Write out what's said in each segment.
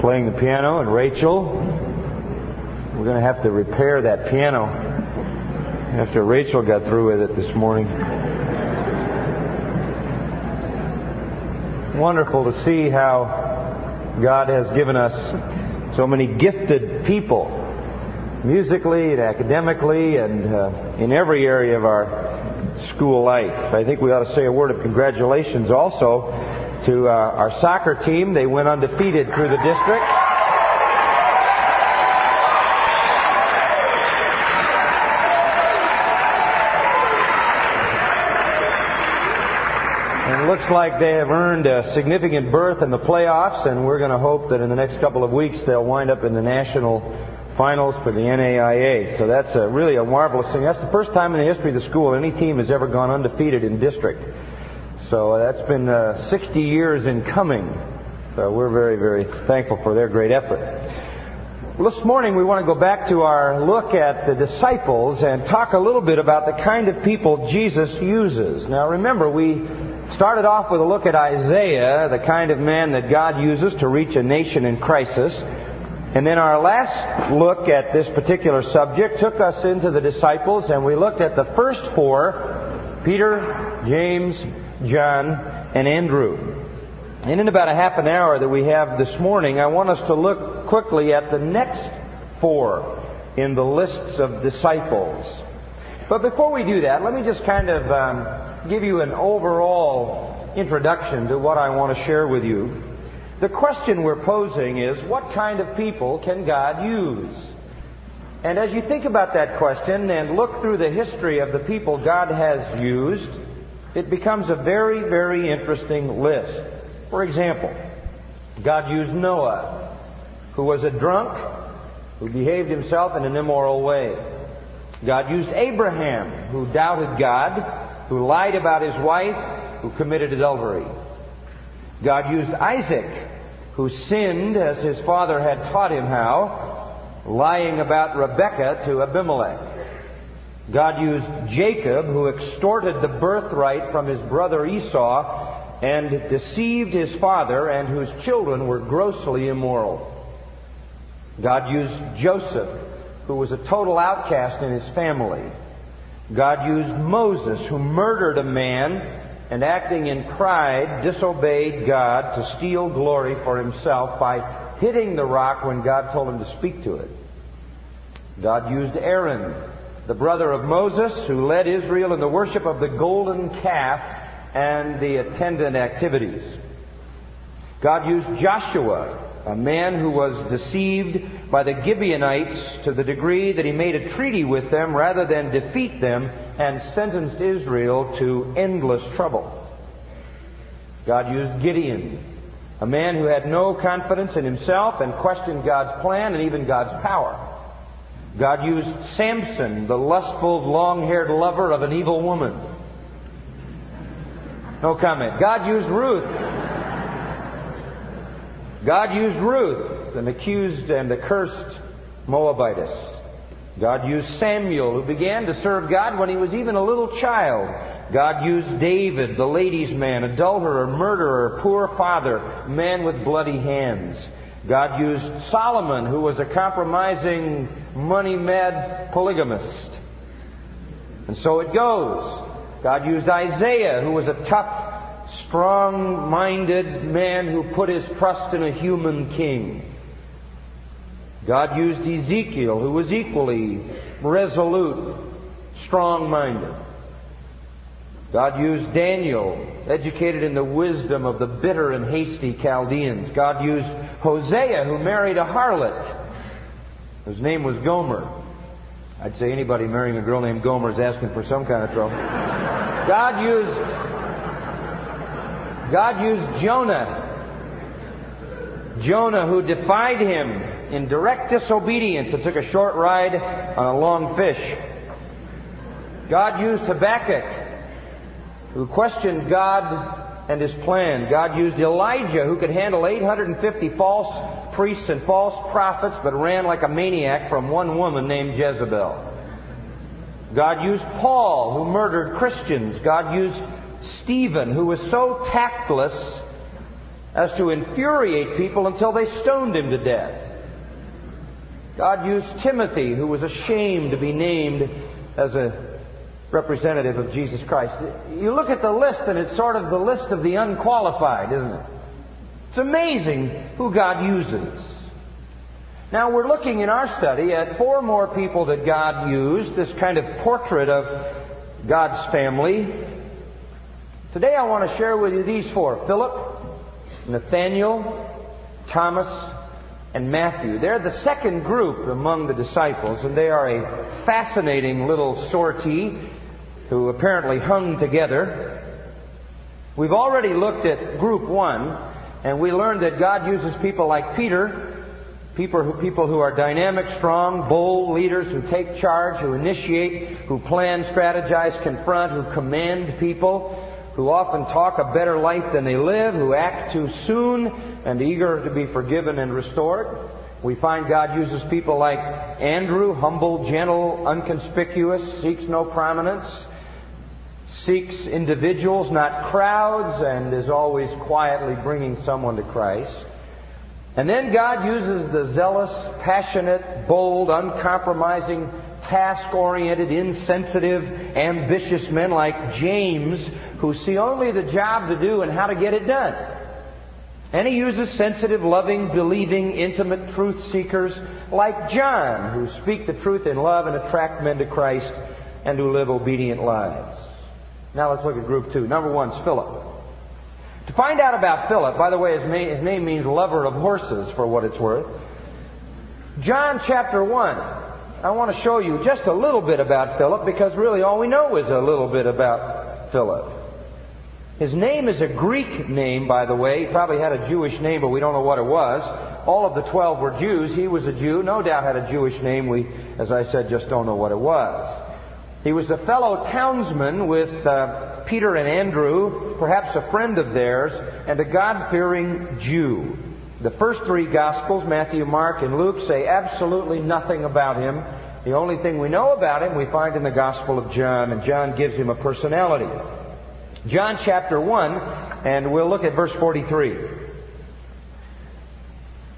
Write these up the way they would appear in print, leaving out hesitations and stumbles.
playing the piano, and Rachel, we're going to have to repair that piano after Rachel got through with it this morning. Wonderful to see how God has given us so many gifted people, musically and academically and in every area of our school life. I think we ought to say a word of congratulations also to our soccer team. They went undefeated through the district. And it looks like they have earned a significant berth in the playoffs, and we're going to hope that in the next couple of weeks they'll wind up in the national finals for the NAIA. So that's really a marvelous thing. That's the first time in the history of the school any team has ever gone undefeated in district. So that's been 60 years in coming. So we're very, very thankful for their great effort. Well, this morning we want to go back to our look at the disciples and talk a little bit about the kind of people Jesus uses. Now remember, we started off with a look at Isaiah, the kind of man that God uses to reach a nation in crisis. And then our last look at this particular subject took us into the disciples, and we looked at the first four, Peter, James, John, and Andrew. And in about a half an hour that we have this morning, I want us to look quickly at the next four in the lists of disciples. But before we do that, let me just kind of give you an overall introduction to what I want to share with you. The question we're posing is, what kind of people can God use? And as you think about that question and look through the history of the people God has used, it becomes a very, very interesting list. For example, God used Noah, who was a drunk, who behaved himself in an immoral way. God used Abraham, who doubted God, who lied about his wife, who committed adultery. God used Isaac, who sinned as his father had taught him how, lying about Rebekah to Abimelech. God used Jacob, who extorted the birthright from his brother Esau and deceived his father, and whose children were grossly immoral. God used Joseph, who was a total outcast in his family. God used Moses, who murdered a man and, acting in pride, disobeyed God to steal glory for himself by hitting the rock when God told him to speak to it. God used Aaron, the brother of Moses, who led Israel in the worship of the golden calf and the attendant activities. God used Joshua, a man who was deceived by the Gibeonites to the degree that he made a treaty with them rather than defeat them and sentenced Israel to endless trouble. God used Gideon, a man who had no confidence in himself and questioned God's plan and even God's power. God used Samson, the lustful, long-haired lover of an evil woman. No comment. God used Ruth, an accused and accursed Moabitess. God used Samuel, who began to serve God when he was even a little child. God used David, the ladies' man, adulterer, murderer, poor father, man with bloody hands. God used Solomon, who was a compromising, money-mad polygamist. And so it goes. God used Isaiah, who was a tough, strong-minded man who put his trust in a human king. God used Ezekiel, who was equally resolute, strong-minded. God used Daniel, educated in the wisdom of the bitter and hasty Chaldeans. God used Hosea, who married a harlot, whose name was Gomer. I'd say anybody marrying a girl named Gomer is asking for some kind of trouble. God used Jonah, who defied him in direct disobedience and took a short ride on a long fish. God used Habakkuk, who questioned God and his plan. God used Elijah, who could handle 850 false priests and false prophets, but ran like a maniac from one woman named Jezebel. God used Paul, who murdered Christians. God used Stephen, who was so tactless as to infuriate people until they stoned him to death. God used Timothy, who was ashamed to be named as a representative of Jesus Christ. You look at the list, and it's sort of the list of the unqualified, isn't it? It's amazing who God uses. Now, we're looking in our study at four more people that God used, this kind of portrait of God's family. Today I want to share with you these four: Philip, Nathaniel, Thomas, and Matthew. They're the second group among the disciples, and they are a fascinating little sortie who apparently hung together. We've already looked at group one, and we learned that God uses people like Peter, people who are dynamic, strong, bold leaders who take charge, who initiate, who plan, strategize, confront, who command people, who often talk a better life than they live, who act too soon and eager to be forgiven and restored. We find God uses people like Andrew, humble, gentle, unconspicuous, seeks no prominence, seeks individuals, not crowds, and is always quietly bringing someone to Christ. And then God uses the zealous, passionate, bold, uncompromising, task-oriented, insensitive, ambitious men like James, who see only the job to do and how to get it done. And he uses sensitive, loving, believing, intimate truth seekers like John, who speak the truth in love and attract men to Christ and who live obedient lives. Now let's look at group two. Number one is Philip. To find out about Philip, by the way, his name means lover of horses, for what it's worth. John chapter 1. I want to show you just a little bit about Philip, because really all we know is a little bit about Philip. His name is a Greek name, by the way. He probably had a Jewish name, but we don't know what it was. All of the 12 were Jews. He was a Jew. No doubt had a Jewish name. We, as I said, just don't know what it was. He was a fellow townsman with Peter and Andrew, perhaps a friend of theirs, and a God-fearing Jew. The first three Gospels, Matthew, Mark, and Luke, say absolutely nothing about him. The only thing we know about him we find in the Gospel of John, and John gives him a personality. John chapter 1, and we'll look at verse 43.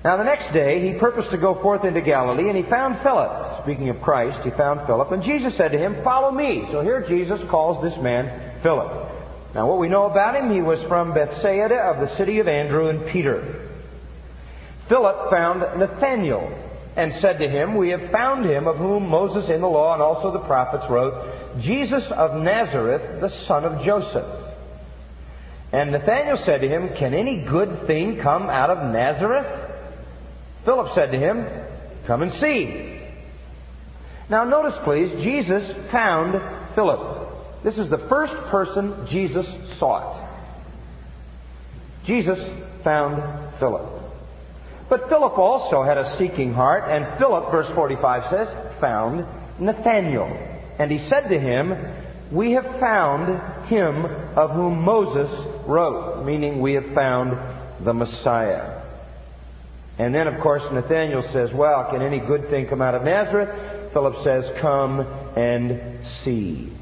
Now the next day he purposed to go forth into Galilee, and he found Philip. Speaking of Christ, he found Philip, and Jesus said to him, "Follow me." So here Jesus calls this man Philip. Now what we know about him, he was from Bethsaida of the city of Andrew and Peter. Philip found Nathanael and said to him, "We have found him of whom Moses in the law and also the prophets wrote, Jesus of Nazareth, the son of Joseph." And Nathanael said to him, "Can any good thing come out of Nazareth?" Philip said to him, "Come and see." Now notice, please, Jesus found Philip. This is the first person Jesus sought. Jesus found Philip. But Philip also had a seeking heart, and Philip, verse 45 says, found Nathanael. And he said to him, "We have found him of whom Moses wrote," meaning we have found the Messiah. And then, of course, Nathanael says, "Well, can any good thing come out of Nazareth?" Philip says, "Come and see."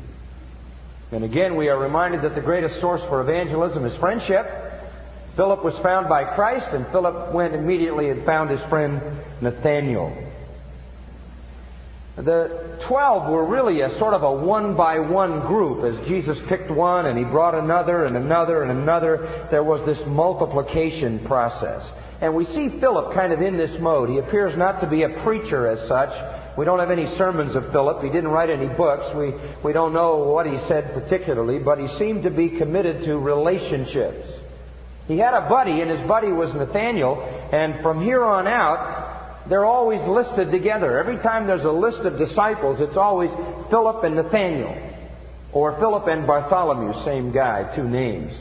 And again, we are reminded that the greatest source for evangelism is friendship. Philip was found by Christ, and Philip went immediately and found his friend Nathanael. The 12 were really a sort of a one-by-one group. As Jesus picked one, and he brought another, and another, and another, there was this multiplication process. And we see Philip kind of in this mode. He appears not to be a preacher as such. We don't have any sermons of Philip. He didn't write any books. We don't know what he said particularly, but he seemed to be committed to relationships. He had a buddy, and his buddy was Nathanael, and from here on out, they're always listed together. Every time there's a list of disciples, it's always Philip and Nathanael, or Philip and Bartholomew, same guy, two names.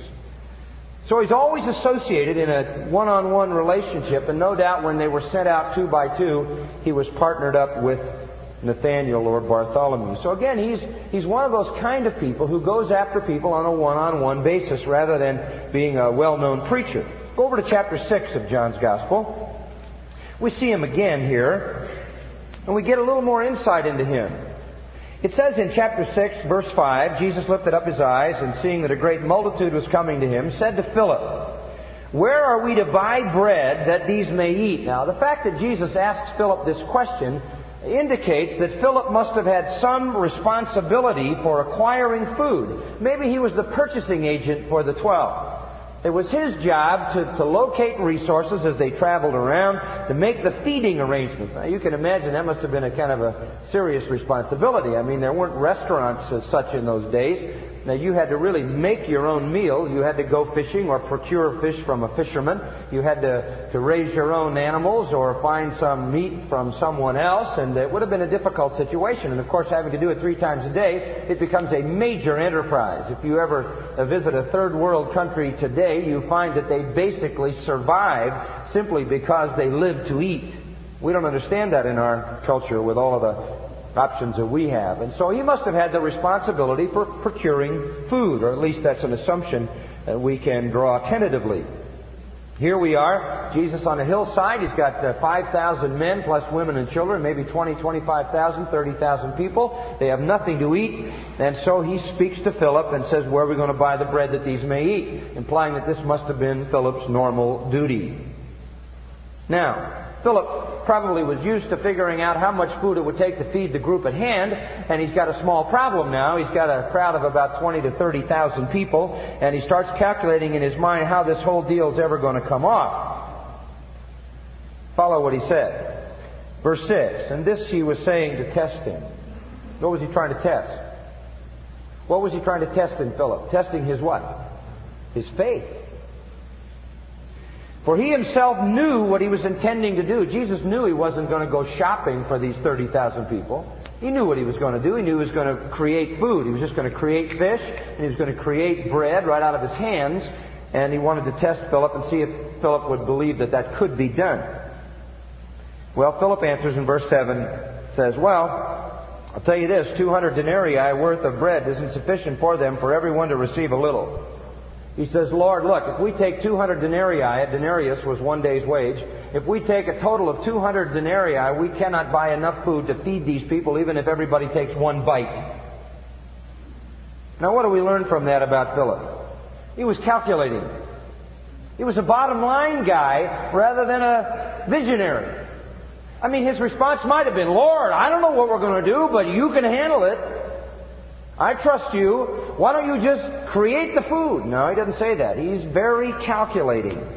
So he's always associated in a one-on-one relationship, and no doubt when they were sent out two by two, he was partnered up with Nathanael or Bartholomew. So again, he's one of those kind of people who goes after people on a one-on-one basis rather than being a well-known preacher. Go over to chapter 6 of John's Gospel. We see him again here, and we get a little more insight into him. It says in chapter 6, verse 5, Jesus lifted up his eyes, and seeing that a great multitude was coming to him, said to Philip, Where are we to buy bread that these may eat? Now, the fact that Jesus asks Philip this question indicates that Philip must have had some responsibility for acquiring food. Maybe he was the purchasing agent for the 12. It was his job to locate resources as they traveled around, to make the feeding arrangements. Now, you can imagine that must have been a kind of a serious responsibility. I mean, there weren't restaurants as such in those days. Now, you had to really make your own meal. You had to go fishing or procure fish from a fisherman. You had to raise your own animals or find some meat from someone else, and it would have been a difficult situation. And, of course, having to do it 3 times a day, it becomes a major enterprise. If you ever visit a third-world country today, you find that they basically survive simply because they live to eat. We don't understand that in our culture with all of the options that we have. And so he must have had the responsibility for procuring food, or at least that's an assumption that we can draw tentatively. Here we are, Jesus on a hillside. He's got 5,000 men plus women and children, maybe 20, 25,000, 30,000 people. They have nothing to eat. And so he speaks to Philip and says, where are we going to buy the bread that these may eat? Implying that this must have been Philip's normal duty. Now, Philip probably was used to figuring out how much food it would take to feed the group at hand, and he's got a small problem now. He's got a crowd of about 20 to 30,000 people, and he starts calculating in his mind how this whole deal is ever going to come off. Follow what he said. Verse 6, and this he was saying to test him. What was he trying to test? What was he trying to test in Philip? Testing his what? His faith. For he himself knew what he was intending to do. Jesus knew he wasn't going to go shopping for these 30,000 people. He knew what he was going to do. He knew he was going to create food. He was just going to create fish, and he was going to create bread right out of his hands. And he wanted to test Philip and see if Philip would believe that that could be done. Well, Philip answers in verse 7, says, well, I'll tell you this, 200 denarii worth of bread isn't sufficient for them, for everyone to receive a little. He says, Lord, look, if we take 200 denarii, a denarius was one day's wage, if we take a total of 200 denarii, we cannot buy enough food to feed these people, even if everybody takes one bite. Now, what do we learn from that about Philip? He was calculating. He was a bottom-line guy rather than a visionary. I mean, his response might have been, Lord, I don't know what we're going to do, but you can handle it. I trust you. Why don't you just create the food? No, he doesn't say that. He's very calculating.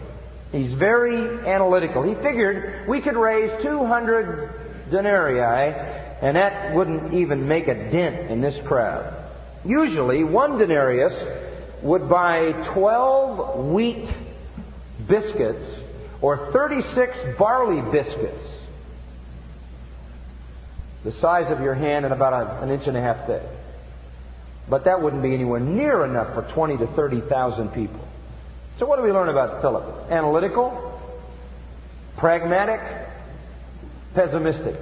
He's very analytical. He figured we could raise 200 denarii, and that wouldn't even make a dent in this crowd. Usually, 1 denarius would buy 12 wheat biscuits or 36 barley biscuits, the size of your hand and about an inch and a half thick. But that wouldn't be anywhere near enough for 20 to 30,000 people. So what do we learn about Philip? Analytical, pragmatic, pessimistic.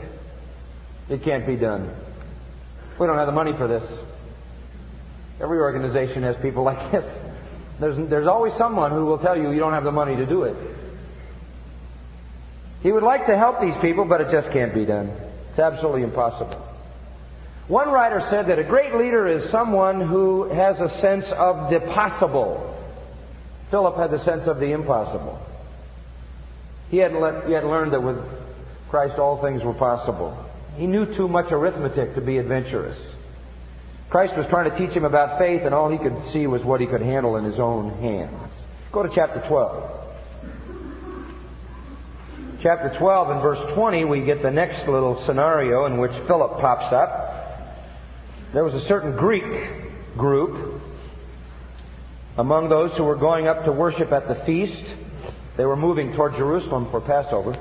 It can't be done. We don't have the money for this. Every organization has people like this. There's always someone who will tell you you don't have the money to do it. He would like to help these people, but it just can't be done. It's absolutely impossible. One writer said that a great leader is someone who has a sense of the possible. Philip had the sense of the impossible. He had learned that with Christ all things were possible. He knew too much arithmetic to be adventurous. Christ was trying to teach him about faith, and all he could see was what he could handle in his own hands. Go to chapter 12. Chapter 12 and verse 20, we get the next little scenario in which Philip pops up. There was a certain Greek group among those who were going up to worship at the feast. They were moving toward Jerusalem for Passover.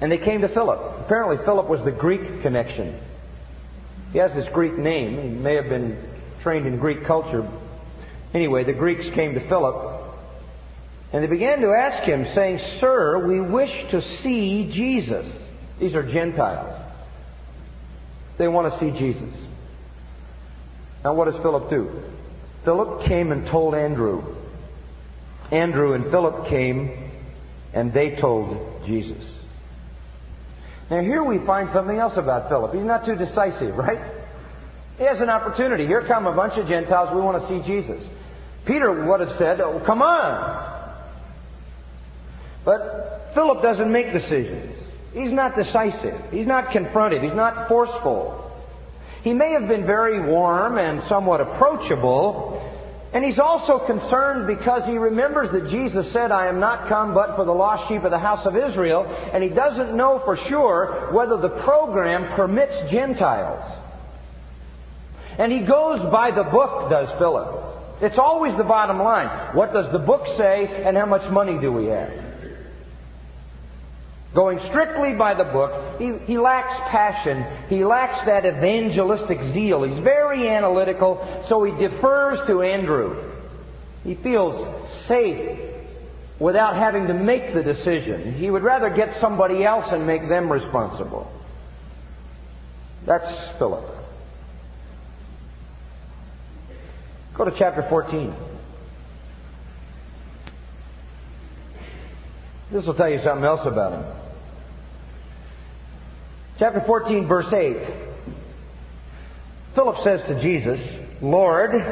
And they came to Philip. Apparently Philip was the Greek connection. He has this Greek name. He may have been trained in Greek culture. Anyway, the Greeks came to Philip. And they began to ask him, saying, Sir, we wish to see Jesus. These are Gentiles. They want to see Jesus. Now what does Philip do? Philip came and told Andrew. Andrew and Philip came and they told Jesus. Now here we find something else about Philip. He's not too decisive, right? He has an opportunity. Here come a bunch of Gentiles. We want to see Jesus. Peter would have said, oh, come on. But Philip doesn't make decisions. He's not decisive. He's not confrontive. He's not forceful. He may have been very warm and somewhat approachable, and he's also concerned because he remembers that Jesus said, "I am not come but for the lost sheep of the house of Israel," and he doesn't know for sure whether the program permits Gentiles. And he goes by the book, does Philip. It's always the bottom line. What does the book say, and how much money do we have? Going strictly by the book, he lacks passion. He lacks that evangelistic zeal. He's very analytical, so he defers to Andrew. He feels safe without having to make the decision. He would rather get somebody else and make them responsible. That's Philip. Go to chapter 14. This will tell you something else about him. Chapter 14, verse 8. Philip says to Jesus, "Lord,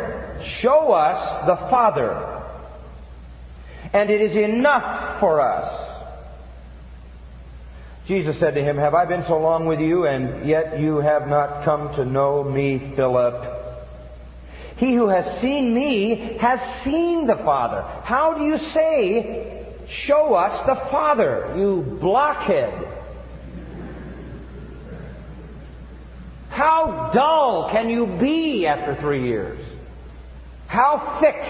show us the Father, and it is enough for us." Jesus said to him, "Have I been so long with you, and yet you have not come to know me, Philip? He who has seen me has seen the Father. How do you say, 'Show us the Father,' you blockhead? How dull can you be after 3 years? How thick?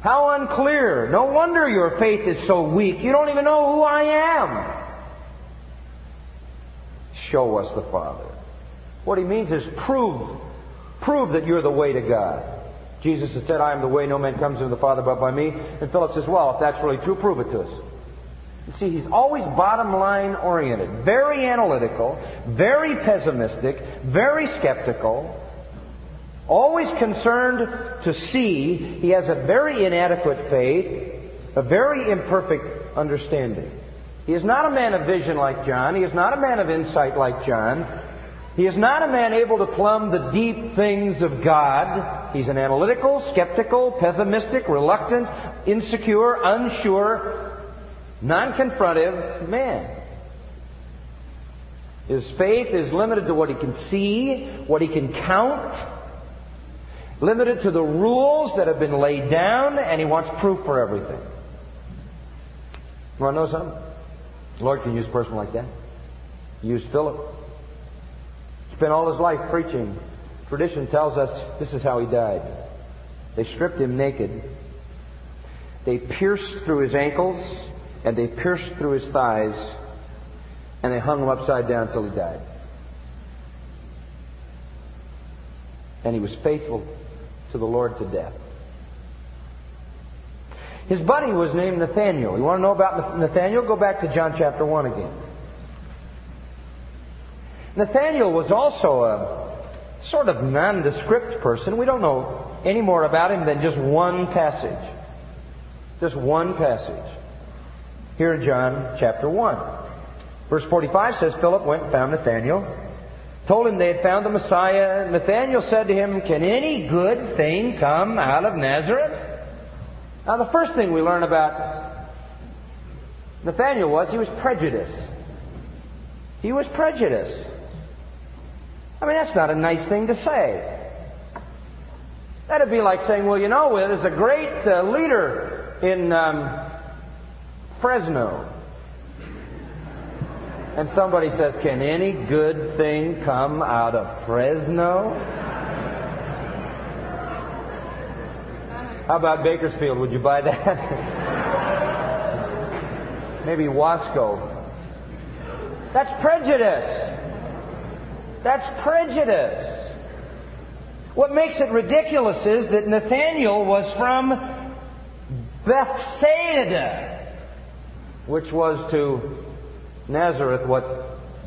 How unclear? No wonder your faith is so weak. You don't even know who I am. Show us the Father." What he means is prove that you're the way to God. Jesus had said, "I am the way, no man comes to the Father but by me." And Philip says, "Well, if that's really true, prove it to us." You see, he's always bottom line oriented, very analytical, very pessimistic, very skeptical, always concerned to see. He has a very inadequate faith, a very imperfect understanding. He is not a man of vision like John. He is not a man of insight like John. He is not a man able to plumb the deep things of God. He's an analytical, skeptical, pessimistic, reluctant, insecure, unsure, non-confrontive man. His faith is limited to what he can see, what he can count, limited to the rules that have been laid down, and he wants proof for everything. You want to know something? The Lord can use a person like that. He used Philip. Spent all his life preaching. Tradition tells us this is how he died. They stripped him naked. They pierced through his ankles, and they pierced through his thighs, and they hung him upside down till he died. And he was faithful to the Lord to death. His buddy was named Nathanael. You want to know about Nathanael? Go back to John chapter 1 again. Nathanael was also a sort of nondescript person. We don't know any more about him than just one passage. Just one passage. Here in John chapter 1. Verse 45 says, "Philip went and found Nathanael, told him they had found the Messiah. And Nathanael said to him, 'Can any good thing come out of Nazareth?'" Now the first thing we learn about Nathanael was he was prejudiced. He was prejudiced. I mean, that's not a nice thing to say. That'd be like saying, "Well, you know, there's a great leader in Fresno." And somebody says, "Can any good thing come out of Fresno?" How about Bakersfield? Would you buy that? Maybe Wasco. That's prejudice. That's prejudice. What makes it ridiculous is that Nathanael was from Bethsaida, which was to Nazareth what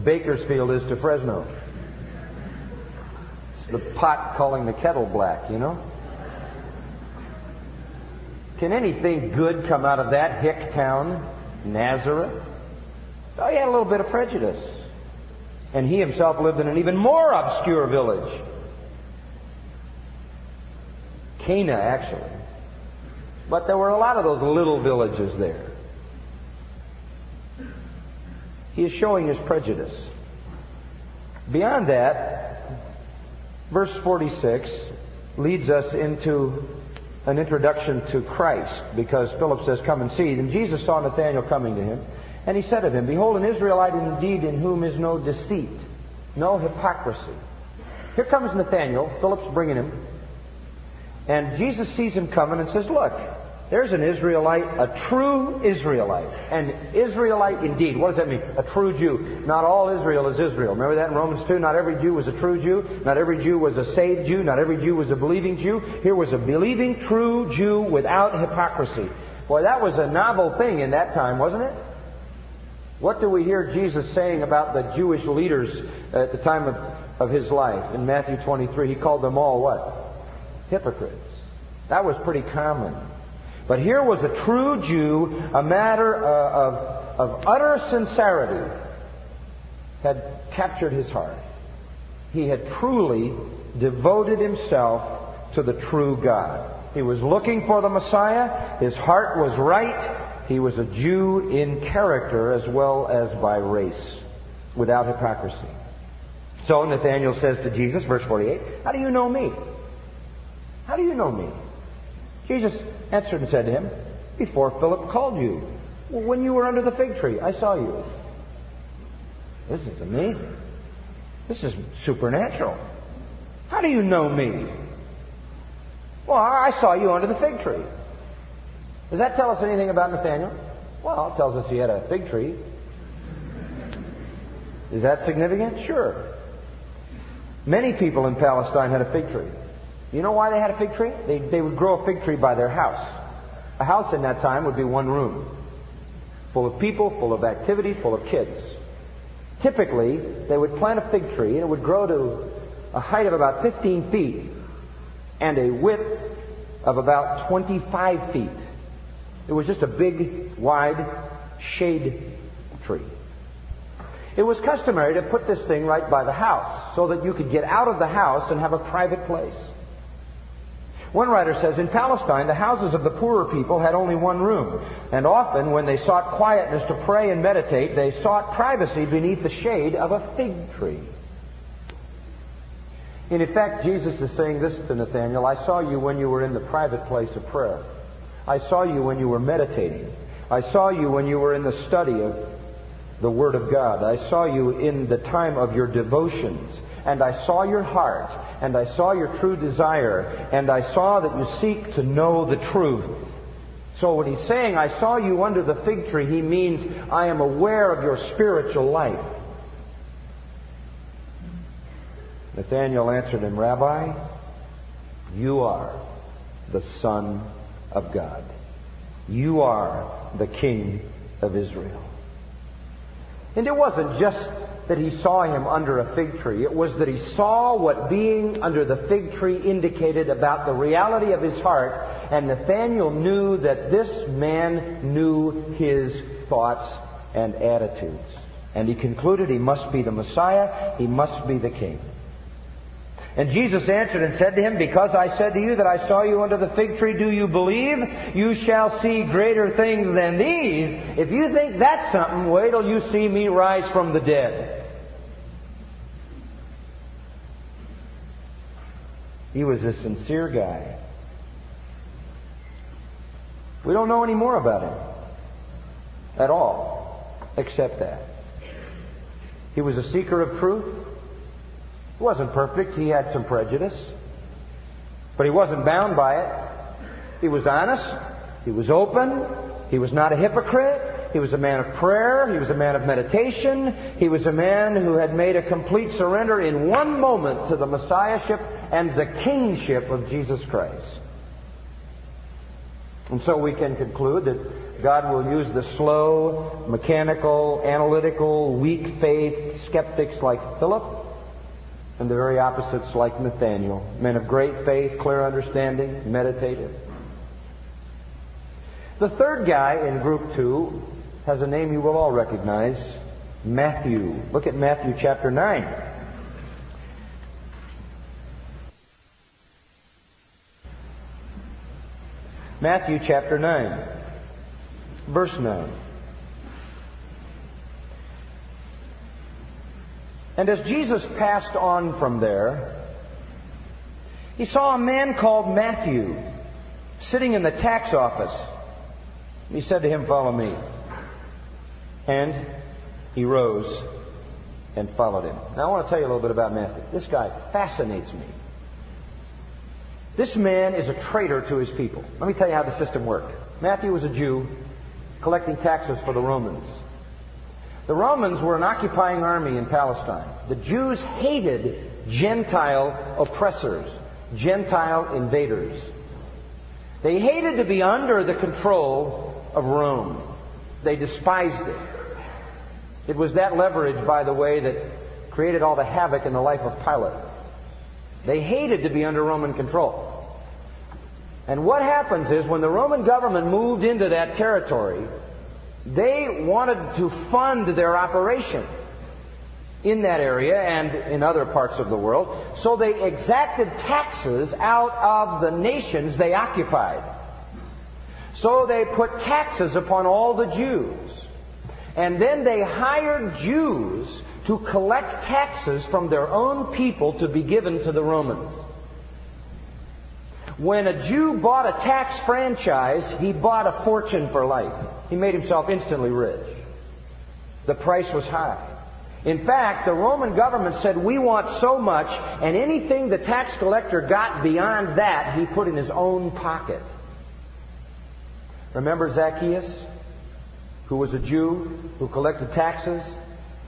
Bakersfield is to Fresno. It's the pot calling the kettle black, you know? Can anything good come out of that hick town, Nazareth? Oh, he had a little bit of prejudice. And he himself lived in an even more obscure village. Cana, actually. But there were a lot of those little villages there. He is showing his prejudice. Beyond that, verse 46 leads us into an introduction to Christ, because Philip says, "Come and see." And Jesus saw Nathanael coming to him, and he said of him, "Behold, an Israelite indeed, in whom is no deceit, no hypocrisy." Here comes Nathanael. Philip's bringing him. And Jesus sees him coming and says, "Look, there's an Israelite, a true Israelite, an Israelite indeed." What does that mean? A true Jew. Not all Israel is Israel. Remember that in Romans 2? Not every Jew was a true Jew. Not every Jew was a saved Jew. Not every Jew was a believing Jew. Here was a believing, true Jew without hypocrisy. Boy, that was a novel thing in that time, wasn't it? What do we hear Jesus saying about the Jewish leaders at the time of his life? In Matthew 23, he called them all what? Hypocrites. That was pretty common. But here was a true Jew, a matter of utter sincerity had captured his heart. He had truly devoted himself to the true God. He was looking for the Messiah. His heart was right. He was a Jew in character as well as by race, without hypocrisy. So Nathanael says to Jesus, verse 48, "How do you know me? How do you know me?" Jesus answered and said to him, "Before Philip called you, when you were under the fig tree, I saw you." This is amazing. This is supernatural. "How do you know me?" "Well, I saw you under the fig tree." Does that tell us anything about Nathanael? Well, it tells us he had a fig tree. Is that significant? Sure. Many people in Palestine had a fig tree. You know why they had a fig tree? They would grow a fig tree by their house. A house in that time would be one room, full of people, full of activity, full of kids. Typically, they would plant a fig tree, and it would grow to a height of about 15 feet and a width of about 25 feet. It was just a big, wide shade tree. It was customary to put this thing right by the house so that you could get out of the house and have a private place. One writer says, "In Palestine, the houses of the poorer people had only one room, and often when they sought quietness to pray and meditate, they sought privacy beneath the shade of a fig tree." In effect, Jesus is saying this to Nathanael: "I saw you when you were in the private place of prayer. I saw you when you were meditating. I saw you when you were in the study of the Word of God. I saw you in the time of your devotions, and I saw your heart, and I saw your true desire, and I saw that you seek to know the truth." So when he's saying, "I saw you under the fig tree," he means, "I am aware of your spiritual life." Nathanael answered him, "Rabbi, you are the Son of God. You are the King of Israel." And it wasn't just that he saw him under a fig tree. It was that he saw what being under the fig tree indicated about the reality of his heart, and Nathanael knew that this man knew his thoughts and attitudes. And he concluded he must be the Messiah, he must be the King. And Jesus answered and said to him, "Because I said to you that I saw you under the fig tree, do you believe? You shall see greater things than these. If you think that's something, wait till you see me rise from the dead." He was a sincere guy. We don't know any more about him at all, except that he was a seeker of truth. He wasn't perfect. He had some prejudice. But he wasn't bound by it. He was honest. He was open. He was not a hypocrite. He was a man of prayer. He was a man of meditation. He was a man who had made a complete surrender in one moment to the Messiahship and the kingship of Jesus Christ. And so we can conclude that God will use the slow, mechanical, analytical, weak faith skeptics like Philip, and the very opposites like Nathanael, men of great faith, clear understanding, meditative. The third guy in group two has a name you will all recognize, Matthew. Look at Matthew chapter 9. Matthew chapter 9, verse 9. And as Jesus passed on from there, he saw a man called Matthew sitting in the tax office. He said to him, "Follow me." And he rose and followed him. Now I want to tell you a little bit about Matthew. This guy fascinates me. This man is a traitor to his people. Let me tell you how the system worked. Matthew was a Jew collecting taxes for the Romans. The Romans were an occupying army in Palestine. The Jews hated Gentile oppressors, Gentile invaders. They hated to be under the control of Rome. They despised it. It was that leverage, by the way, that created all the havoc in the life of Pilate. They hated to be under Roman control. And what happens is, when the Roman government moved into that territory, they wanted to fund their operation in that area and in other parts of the world, so they exacted taxes out of the nations they occupied. So they put taxes upon all the Jews. And then they hired Jews to collect taxes from their own people to be given to the Romans. When a Jew bought a tax franchise, he bought a fortune for life. He made himself instantly rich. The price was high. In fact, the Roman government said, "We want so much," and anything the tax collector got beyond that, he put in his own pocket. Remember Zacchaeus, who was a Jew, who collected taxes,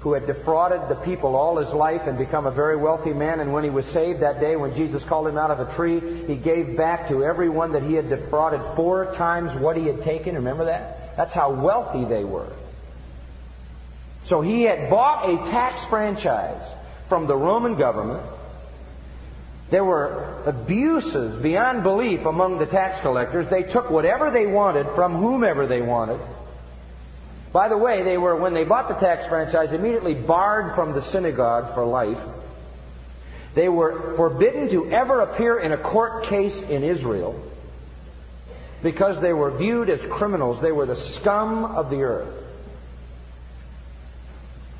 who had defrauded the people all his life and become a very wealthy man, and when he was saved that day, when Jesus called him out of a tree, he gave back to everyone that he had defrauded 4 times what he had taken. Remember that? That's how wealthy they were. So he had bought a tax franchise from the Roman government. There were abuses beyond belief among the tax collectors. They took whatever they wanted from whomever they wanted. By the way, they were, when they bought the tax franchise, immediately barred from the synagogue for life. They were forbidden to ever appear in a court case in Israel because they were viewed as criminals. They were the scum of the earth.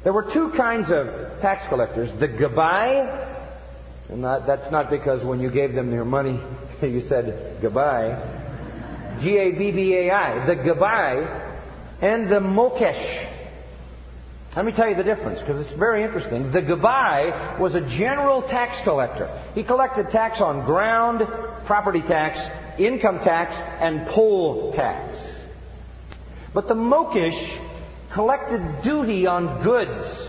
There were 2 kinds of tax collectors. The gabai, and that's not because when you gave them your money you said gabai, G-A-B-B-A-I, the gabai, and the mokesh. Let me tell you the difference, because it's very interesting. The gabai was a general tax collector. He collected tax on ground, property tax, income tax, and poll tax. But the mokesh collected duty on goods,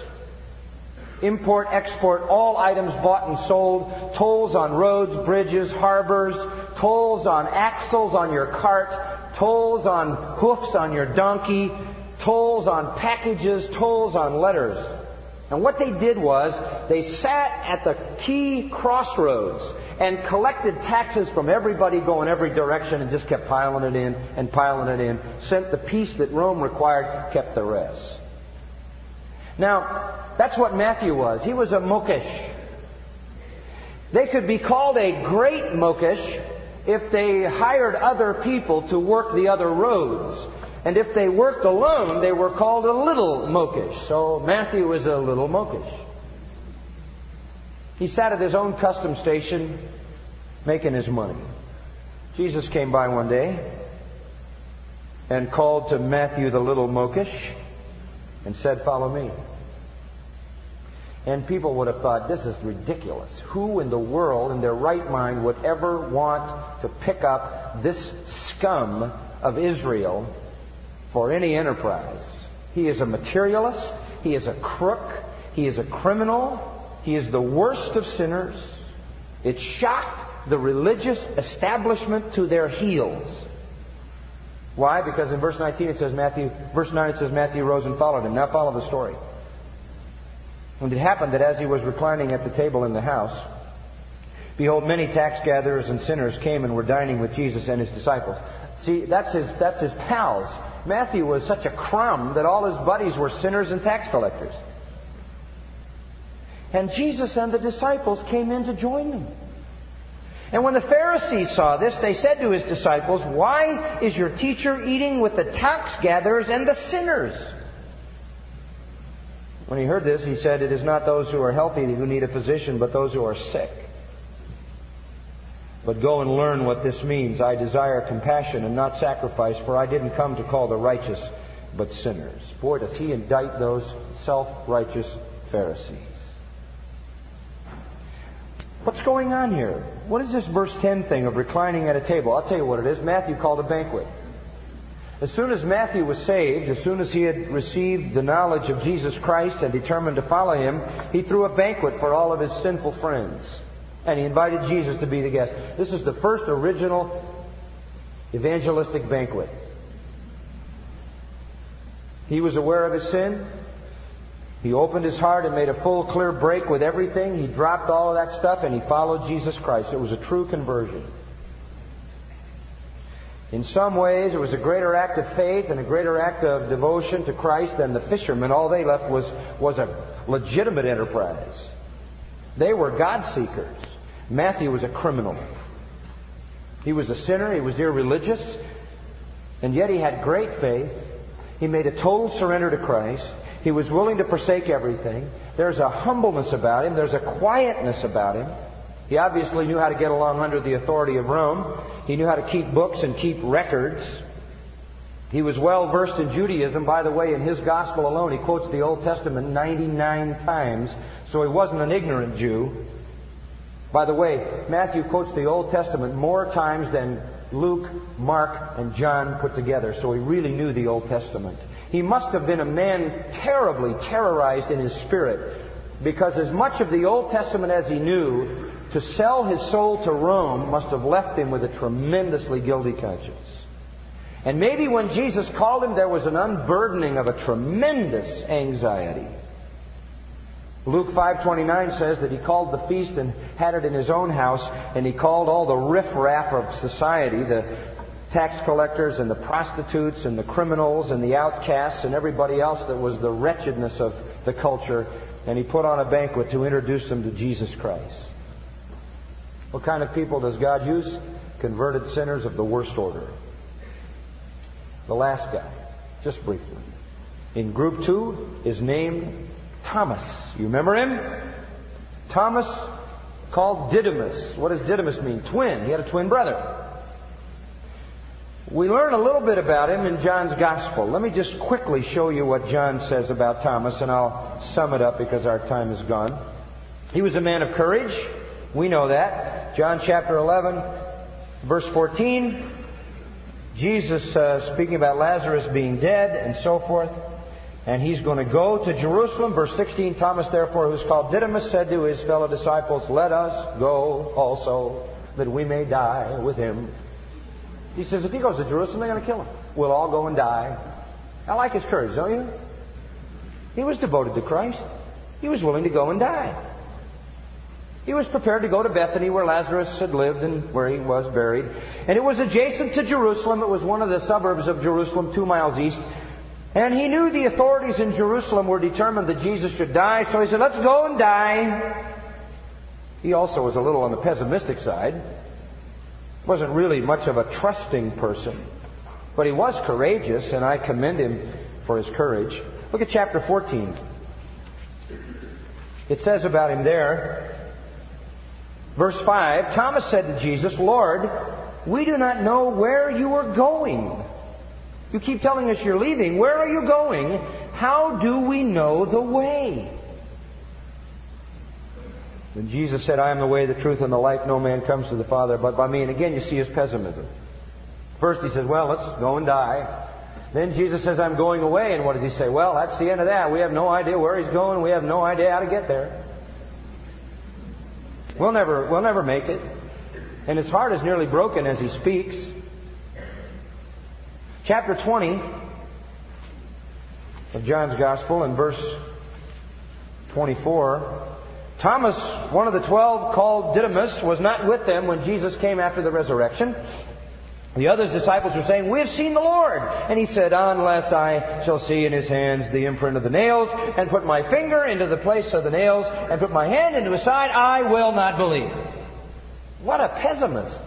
import, export, all items bought and sold, tolls on roads, bridges, harbors, tolls on axles on your cart, tolls on hoofs on your donkey, tolls on packages, tolls on letters. And what they did was, they sat at the key crossroads and collected taxes from everybody going every direction and just kept piling it in and piling it in. Sent the piece that Rome required, kept the rest. Now, that's what Matthew was. He was a mokesh. They could be called a great mokesh if they hired other people to work the other roads. And if they worked alone, they were called a little mokesh. So Matthew was a little mokesh. He sat at his own custom station making his money. Jesus came by one day and called to Matthew the little mokesh and said, "Follow me." And people would have thought, this is ridiculous. Who in the world in their right mind would ever want to pick up this scum of Israel for any enterprise? He is a materialist. He is a crook. He is a criminal. He is the worst of sinners. It shocked the religious establishment to their heels. Why? Because in verse 19 it says Matthew rose and followed him. Now follow the story. And it happened that as he was reclining at the table in the house, behold, many tax gatherers and sinners came and were dining with Jesus and his disciples. See, that's his pals. Matthew was such a crumb that all his buddies were sinners and tax collectors. And Jesus and the disciples came in to join them. And when the Pharisees saw this, they said to his disciples, "Why is your teacher eating with the tax gatherers and the sinners?" When he heard this, he said, "It is not those who are healthy who need a physician, but those who are sick. But go and learn what this means. I desire compassion and not sacrifice, for I didn't come to call the righteous, but sinners." Boy, does he indict those self-righteous Pharisees. What's going on here? What is this verse 10 thing of reclining at a table? I'll tell you what it is. Matthew called a banquet. As soon as Matthew was saved, as soon as he had received the knowledge of Jesus Christ and determined to follow him, he threw a banquet for all of his sinful friends. And he invited Jesus to be the guest. This is the first original evangelistic banquet. He was aware of his sin. He opened his heart and made a full, clear break with everything. He dropped all of that stuff and he followed Jesus Christ. It was a true conversion. In some ways, it was a greater act of faith and a greater act of devotion to Christ than the fishermen. All they left was a legitimate enterprise. They were God-seekers. Matthew was a criminal. He was a sinner. He was irreligious. And yet he had great faith. He made a total surrender to Christ. He was willing to forsake everything. There's a humbleness about him. There's a quietness about him. He obviously knew how to get along under the authority of Rome. He knew how to keep books and keep records. He was well versed in Judaism. By the way, in his gospel alone, he quotes the Old Testament 99 times. So he wasn't an ignorant Jew. By the way, Matthew quotes the Old Testament more times than Luke, Mark, and John put together. So he really knew the Old Testament. He must have been a man terribly terrorized in his spirit, because as much of the Old Testament as he knew, to sell his soul to Rome must have left him with a tremendously guilty conscience. And maybe when Jesus called him, there was an unburdening of a tremendous anxiety. Luke 5:29 says that he called the feast and had it in his own house, and he called all the riffraff of society, the tax collectors and the prostitutes and the criminals and the outcasts and everybody else that was the wretchedness of the culture, and he put on a banquet to introduce them to Jesus Christ. What kind of people does God use? Converted sinners of the worst order. The last guy, just briefly. In group 2 is named Thomas. You remember him? Thomas, called Didymus. What does Didymus mean? Twin. He had a twin brother. We learn a little bit about him in John's Gospel. Let me just quickly show you what John says about Thomas, and I'll sum it up because our time is gone. He was a man of courage. We know that. John chapter 11, verse 14. Jesus speaking about Lazarus being dead and so forth. And he's going to go to Jerusalem. Verse 16, Thomas, therefore, who's called Didymus, said to his fellow disciples, "Let us go also, that we may die with him." He says, if he goes to Jerusalem, they're going to kill him. We'll all go and die. I like his courage, don't you? He was devoted to Christ. He was willing to go and die. He was prepared to go to Bethany, where Lazarus had lived and where he was buried. And it was adjacent to Jerusalem. It was one of the suburbs of Jerusalem, 2 miles east. And he knew the authorities in Jerusalem were determined that Jesus should die. So he said, let's go and die. He also was a little on the pessimistic side. Wasn't really much of a trusting person. But he was courageous, and I commend him for his courage. Look at chapter 14. It says about him there, verse 5, Thomas said to Jesus, "Lord, we do not know where you are going. You keep telling us you're leaving. Where are you going? How do we know the way?" And Jesus said, "I am the way, the truth, and the life. No man comes to the Father but by me." And again, you see his pessimism. First he says, well, let's just go and die. Then Jesus says, "I'm going away." And what does he say? Well, that's the end of that. We have no idea where he's going. We have no idea how to get there. We'll never make it. And his heart is nearly broken as he speaks. Chapter 20 of John's Gospel and verse 24... Thomas, one of the 12, called Didymus, was not with them when Jesus came after the resurrection. The other disciples were saying, "We have seen the Lord." And he said, "Unless I shall see in his hands the imprint of the nails, and put my finger into the place of the nails, and put my hand into his side, I will not believe." What a pessimist.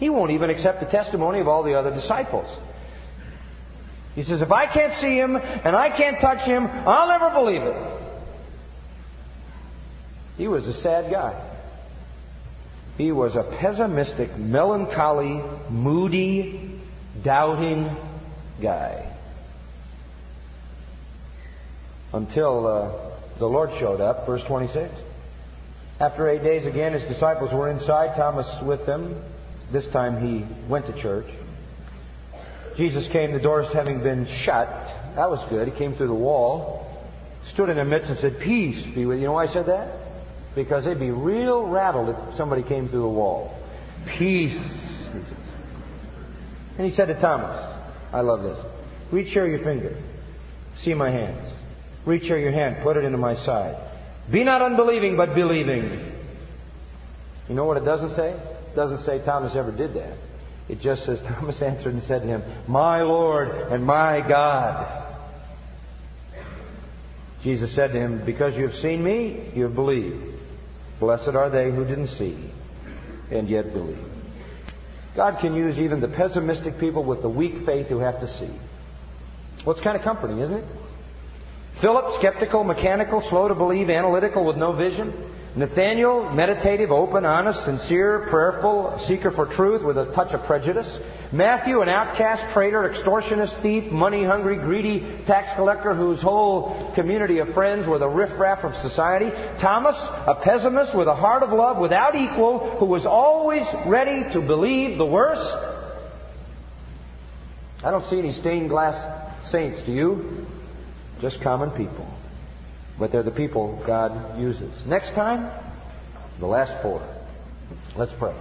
He won't even accept the testimony of all the other disciples. He says, if I can't see him, and I can't touch him, I'll never believe it. He was a sad guy. He was a pessimistic, melancholy, moody, doubting guy. Until the Lord showed up, verse 26. After 8 days again, his disciples were inside, Thomas with them. This time he went to church. Jesus came, the doors having been shut. That was good. He came through the wall, stood in the midst and said, "Peace be with you." You know why I said that? Because they'd be real rattled if somebody came through the wall. "Peace." And he said to Thomas, I love this, "Reach here your finger. See my hands. Reach here your hand. Put it into my side. Be not unbelieving, but believing." You know what it doesn't say? It doesn't say Thomas ever did that. It just says Thomas answered and said to him, "My Lord and my God." Jesus said to him, "Because you have seen me, you have believed. Blessed are they who didn't see and yet believe." God can use even the pessimistic people with the weak faith who have to see. Well, it's kind of comforting, isn't it? Philip, skeptical, mechanical, slow to believe, analytical, with no vision. Nathaniel, meditative, open, honest, sincere, prayerful, seeker for truth with a touch of prejudice. Matthew, an outcast, traitor, extortionist, thief, money-hungry, greedy tax collector whose whole community of friends were the riffraff of society. Thomas, a pessimist with a heart of love without equal, who was always ready to believe the worst. I don't see any stained glass saints, do you? Just common people. But they're the people God uses. Next time, the last four. Let's pray.